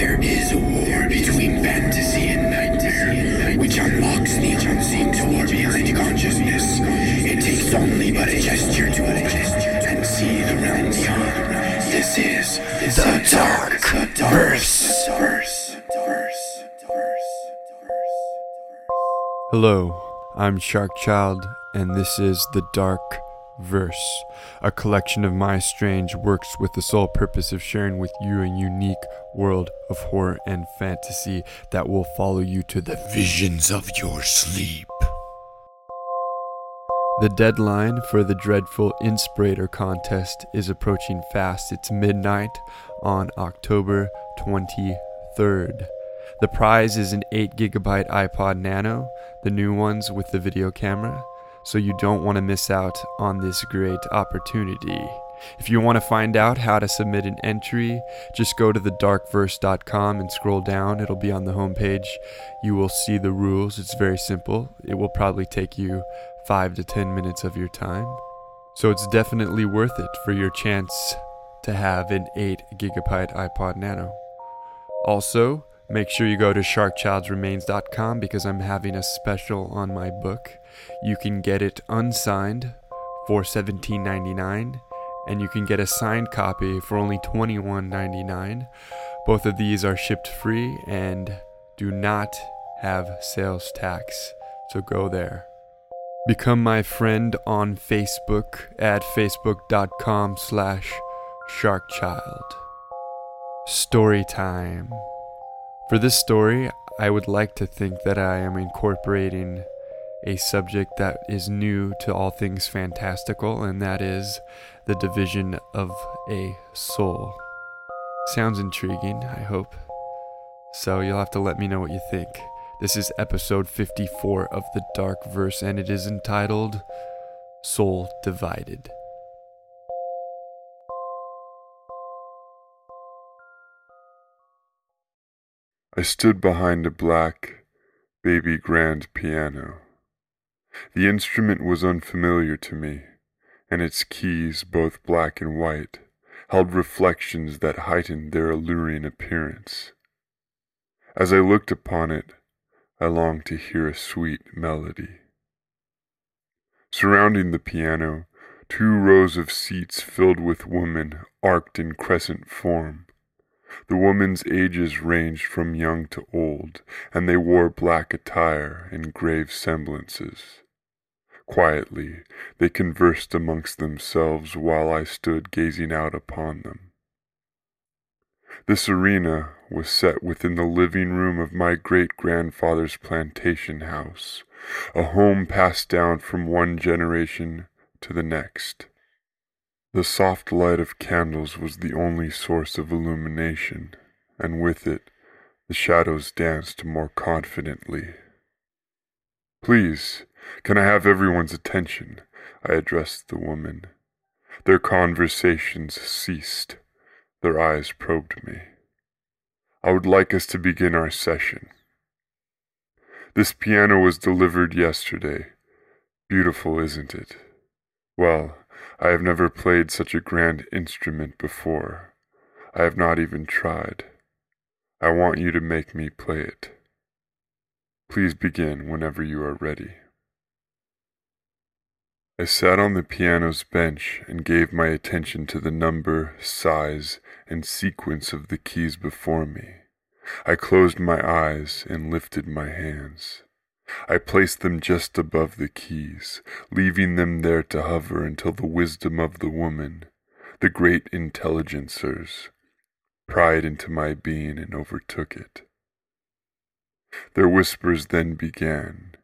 There is a war between fantasy and nightmare, which unlocks the unseen door behind consciousness. It takes only but a gesture to open and see the realm beyond. This is The Dark Verse. Hello, I'm Sharkchild, and this is The Dark Verse, a collection of my strange works with the sole purpose of sharing with you a unique world of horror and fantasy that will follow you to the visions of your sleep. The deadline for the dreadful Inspirator contest is approaching fast. It's midnight on October 23rd. The prize is an 8GB iPod Nano, the new ones with the video camera. So you don't want to miss out on this great opportunity. If you want to find out how to submit an entry, just go to thedarkverse.com and scroll down. It'll be on the homepage. You will see the rules. It's very simple. It will probably take you 5 to 10 minutes of your time. So it's definitely worth it for your chance to have an 8GB iPod Nano. Also, make sure you go to sharkchildsremains.com because I'm having a special on my book. You can get it unsigned for $17.99, and you can get a signed copy for only $21.99. Both of these are shipped free and do not have sales tax, so go there. Become my friend on Facebook at facebook.com/sharkchild. Story time. For this story, I would like to think that I am incorporating a subject that is new to all things fantastical, and that is the division of a soul. Sounds intriguing, I hope. So you'll have to let me know what you think. This is episode 54 of The Dark Verse, and it is entitled Soul Divided. I stood behind a black, baby grand piano. The instrument was unfamiliar to me, and its keys, both black and white, held reflections that heightened their alluring appearance. As I looked upon it, I longed to hear a sweet melody. Surrounding the piano, 2 rows of seats filled with women arced in crescent form. The women's ages ranged from young to old, and they wore black attire and grave semblances. Quietly, they conversed amongst themselves while I stood gazing out upon them. This arena was set within the living room of my great-grandfather's plantation house, a home passed down from one generation to the next. The soft light of candles was the only source of illumination, and with it, the shadows danced more confidently. "Please, can I have everyone's attention?" I addressed the woman. Their conversations ceased. Their eyes probed me. "I would like us to begin our session. This piano was delivered yesterday. Beautiful, isn't it? Well, I have never played such a grand instrument before. I have not even tried. I want you to make me play it. Please begin whenever you are ready." I sat on the piano's bench and gave my attention to the number, size, and sequence of the keys before me. I closed my eyes and lifted my hands. I placed them just above the keys, leaving them there to hover until the wisdom of the woman, the great intelligencers, pried into my being and overtook it. Their whispers then began,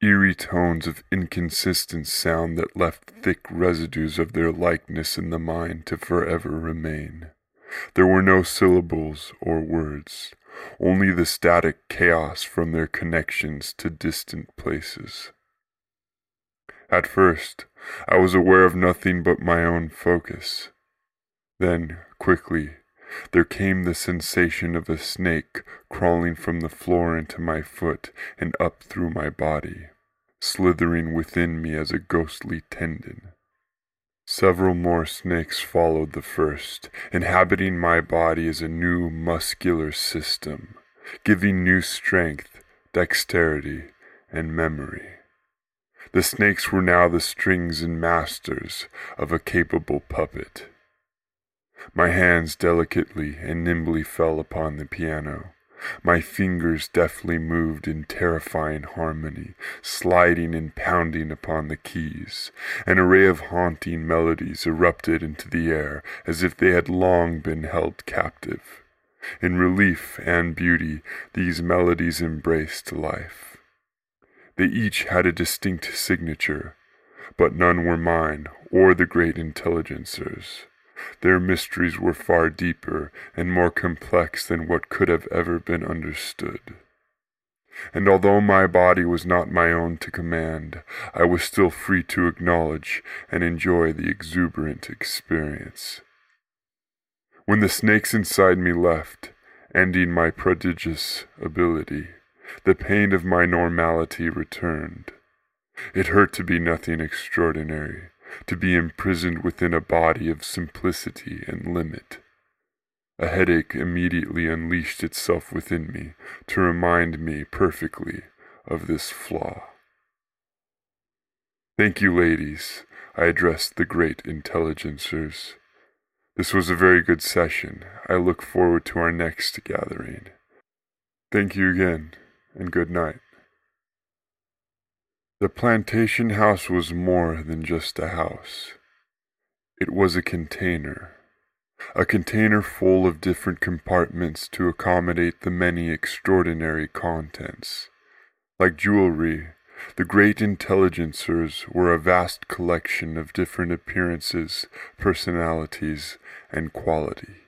eerie tones of inconsistent sound that left thick residues of their likeness in the mind to forever remain. There were no syllables or words, only the static chaos from their connections to distant places. At first, I was aware of nothing but my own focus. Then, quickly, there came the sensation of a snake crawling from the floor into my foot and up through my body, slithering within me as a ghostly tendon. Several more snakes followed the first, inhabiting my body as a new muscular system, giving new strength, dexterity, and memory. The snakes were now the strings and masters of a capable puppet. My hands delicately and nimbly fell upon the piano. My fingers deftly moved in terrifying harmony, sliding and pounding upon the keys. An array of haunting melodies erupted into the air as if they had long been held captive. In relief and beauty, these melodies embraced life. They each had a distinct signature, but none were mine or the Great Intelligencers. Their mysteries were far deeper and more complex than what could have ever been understood. And although my body was not my own to command, I was still free to acknowledge and enjoy the exuberant experience. When the snakes inside me left, ending my prodigious ability, the pain of my normality returned. It hurt to be nothing extraordinary, to be imprisoned within a body of simplicity and limit. A headache immediately unleashed itself within me to remind me perfectly of this flaw. "Thank you, ladies," I addressed the Great Intelligencers. "This was a very good session. I look forward to our next gathering. Thank you again, and good night." The plantation house was more than just a house. It was a container full of different compartments to accommodate the many extraordinary contents. Like jewelry, the Great Intelligencers were a vast collection of different appearances, personalities, and quality.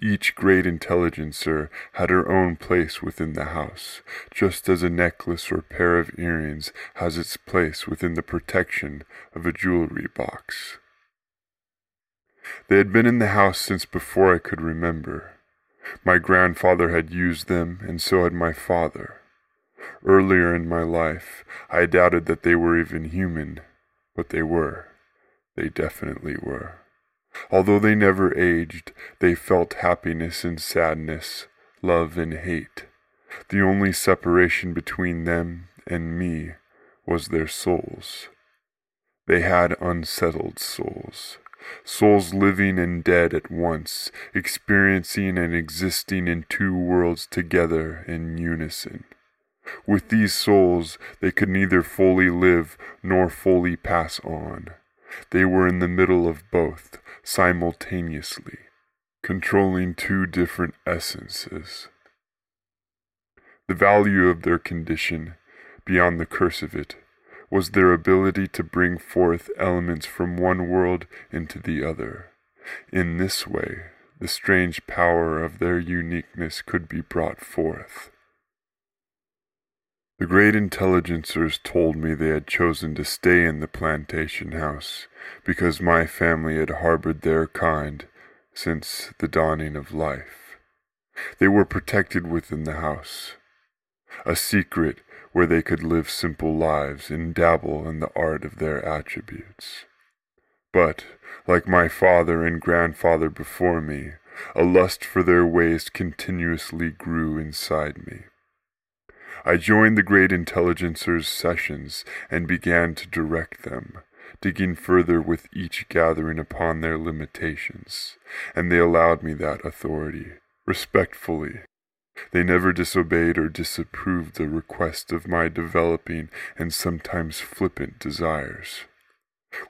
Each Great Intelligencer had her own place within the house, just as a necklace or pair of earrings has its place within the protection of a jewelry box. They had been in the house since before I could remember. My grandfather had used them, and so had my father. Earlier in my life, I doubted that they were even human, but they were. They definitely were. Although they never aged, they felt happiness and sadness, love and hate. The only separation between them and me was their souls. They had unsettled souls, souls living and dead at once, experiencing and existing in two worlds together in unison. With these souls, they could neither fully live nor fully pass on. They were in the middle of both, simultaneously, controlling two different essences. The value of their condition, beyond the curse of it, was their ability to bring forth elements from one world into the other. In this way, the strange power of their uniqueness could be brought forth. The Great Intelligencers told me they had chosen to stay in the plantation house because my family had harbored their kind since the dawning of life. They were protected within the house, a secret where they could live simple lives and dabble in the art of their attributes. But, like my father and grandfather before me, a lust for their ways continuously grew inside me. I joined the Great Intelligencers' sessions and began to direct them, digging further with each gathering upon their limitations, and they allowed me that authority, respectfully. They never disobeyed or disapproved the request of my developing and sometimes flippant desires.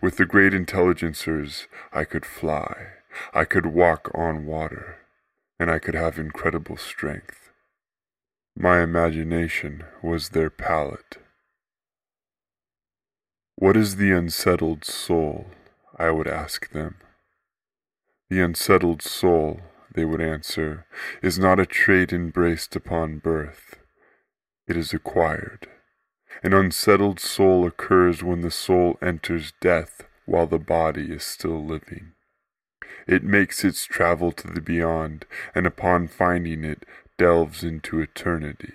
With the Great Intelligencers, I could fly, I could walk on water, and I could have incredible strength. My imagination was their palate. "What is the unsettled soul?" I would ask them. "The unsettled soul," they would answer, "is not a trait embraced upon birth. It is acquired. An unsettled soul occurs when the soul enters death while the body is still living. It makes its travel to the beyond, and upon finding it, delves into eternity.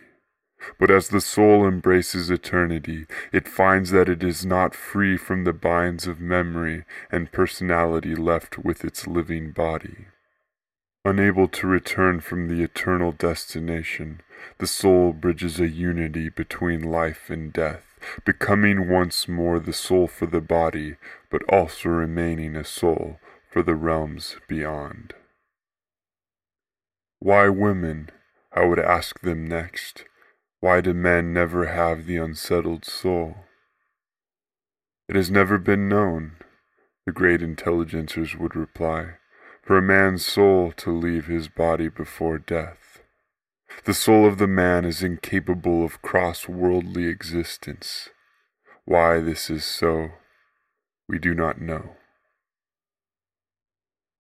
But as the soul embraces eternity, it finds that it is not free from the binds of memory and personality left with its living body. Unable to return from the eternal destination, the soul bridges a unity between life and death, becoming once more the soul for the body, but also remaining a soul for the realms beyond. Why women? I would ask them next. Why do men never have the unsettled soul? It has never been known, the great intelligencers would reply, for a man's soul to leave his body before death. The soul of the man is incapable of cross-worldly existence. Why this is so, we do not know.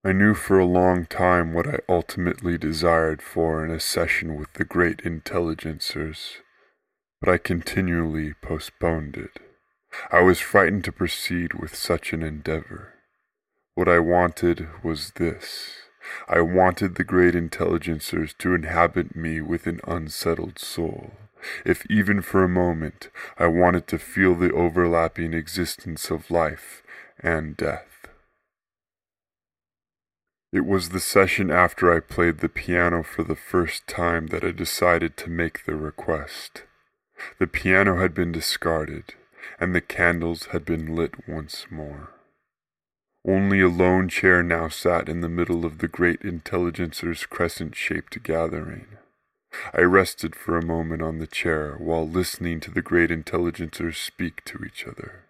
I knew for a long time what I ultimately desired for in a session with the great intelligencers, but I continually postponed it. I was frightened to proceed with such an endeavor. What I wanted was this. I wanted the great intelligencers to inhabit me with an unsettled soul. If even for a moment, I wanted to feel the overlapping existence of life and death. It was the session after I played the piano for the first time that I decided to make the request. The piano had been discarded, and the candles had been lit once more. Only a lone chair now sat in the middle of the great intelligencer's crescent-shaped gathering. I rested for a moment on the chair while listening to the great intelligencers speak to each other.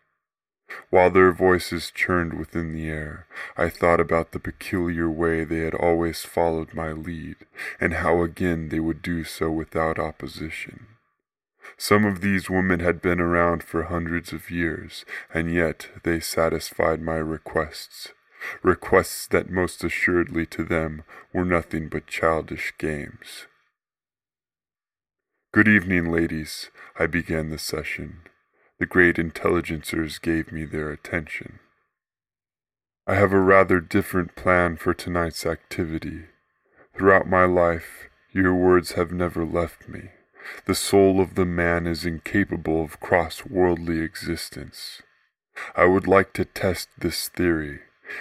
While their voices churned within the air, I thought about the peculiar way they had always followed my lead, and how again they would do so without opposition. Some of these women had been around for hundreds of years, and yet they satisfied my requests that most assuredly to them were nothing but childish games. "Good evening, ladies," I began the session. The great intelligencers gave me their attention. I have a rather different plan for tonight's activity. Throughout my life, your words have never left me. The soul of the man is incapable of cross-worldly existence. I would like to test this theory,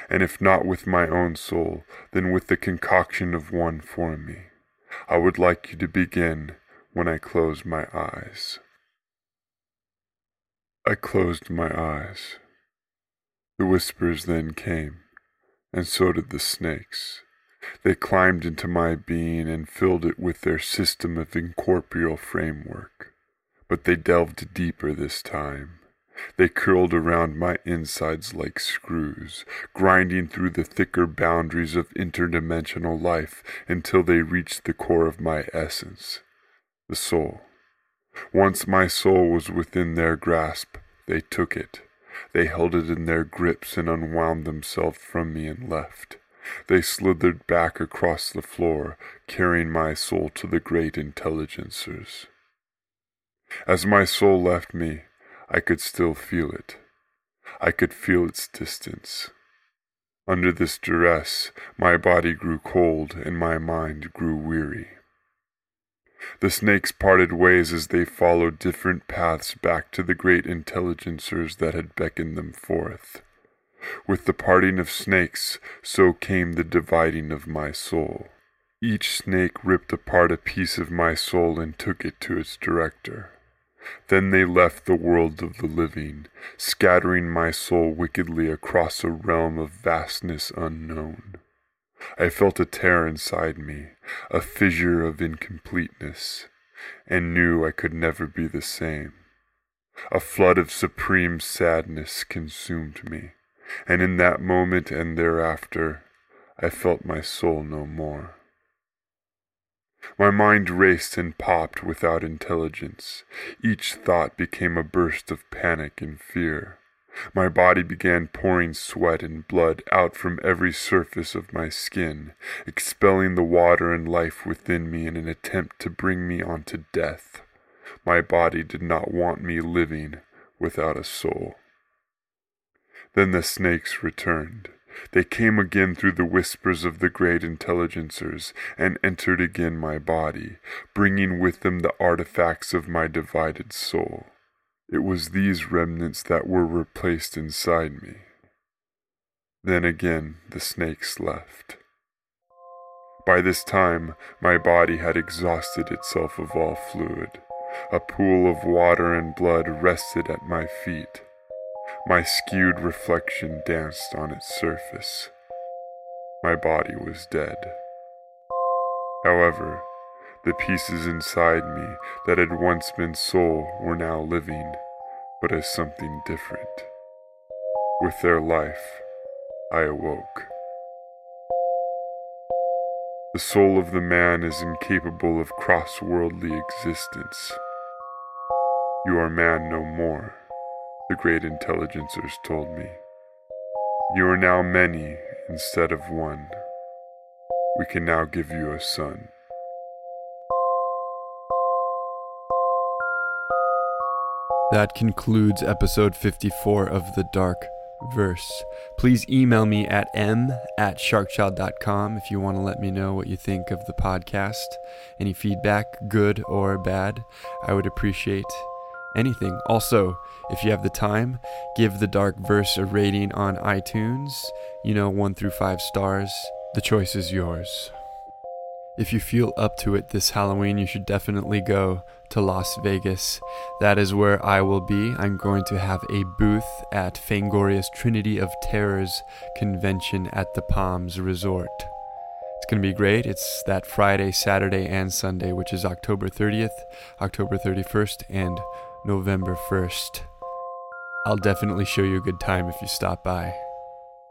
and if not with my own soul, then with the concoction of one for me. I would like you to begin when I close my eyes. I closed my eyes. The whispers then came, and so did the snakes. They climbed into my being and filled it with their system of incorporeal framework. But they delved deeper this time. They curled around my insides like screws, grinding through the thicker boundaries of interdimensional life until they reached the core of my essence, the soul. Once my soul was within their grasp, they took it. They held it in their grips and unwound themselves from me and left. They slithered back across the floor, carrying my soul to the great intelligencers. As my soul left me, I could still feel it. I could feel its distance. Under this duress, my body grew cold and my mind grew weary. The snakes parted ways as they followed different paths back to the great intelligencers that had beckoned them forth. With the parting of snakes, so came the dividing of my soul. Each snake ripped apart a piece of my soul and took it to its director. Then they left the world of the living, scattering my soul wickedly across a realm of vastness unknown. I felt a tear inside me, a fissure of incompleteness, and knew I could never be the same. A flood of supreme sadness consumed me, and in that moment and thereafter, I felt my soul no more. My mind raced and popped without intelligence. Each thought became a burst of panic and fear. My body began pouring sweat and blood out from every surface of my skin, expelling the water and life within me in an attempt to bring me onto death. My body did not want me living without a soul. Then the snakes returned. They came again through the whispers of the great intelligencers, and entered again my body, bringing with them the artifacts of my divided soul. It was these remnants that were replaced inside me. Then again the snakes left. By this time, my body had exhausted itself of all fluid. A pool of water and blood rested at my feet. My skewed reflection danced on its surface. My body was dead. However, the pieces inside me that had once been soul were now living, but as something different. With their life, I awoke. The soul of the man is incapable of cross-worldly existence. You are man no more, the great intelligencers told me. You are now many instead of one. We can now give you a son. That concludes episode 54 of The Dark Verse. Please email me at m@sharkchild.com if you want to let me know what you think of the podcast. Any feedback, good or bad, I would appreciate anything. Also, if you have the time, give The Dark Verse a rating on iTunes, 1 through 5 stars. The choice is yours. If you feel up to it this Halloween, you should definitely go to Las Vegas. That is where I will be. I'm going to have a booth at Fangoria's Trinity of Terrors convention at the Palms Resort. It's going to be great. It's that Friday, Saturday, and Sunday, which is October 30th, October 31st, and November 1st. I'll definitely show you a good time if you stop by.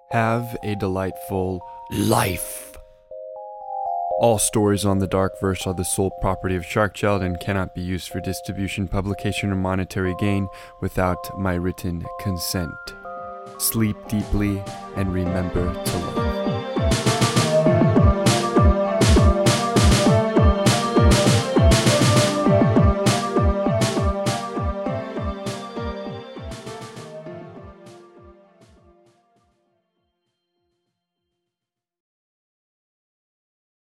Have a delightful life. All stories on The Dark Verse are the sole property of Sharkchild and cannot be used for distribution, publication, or monetary gain without my written consent. Sleep deeply and remember to love.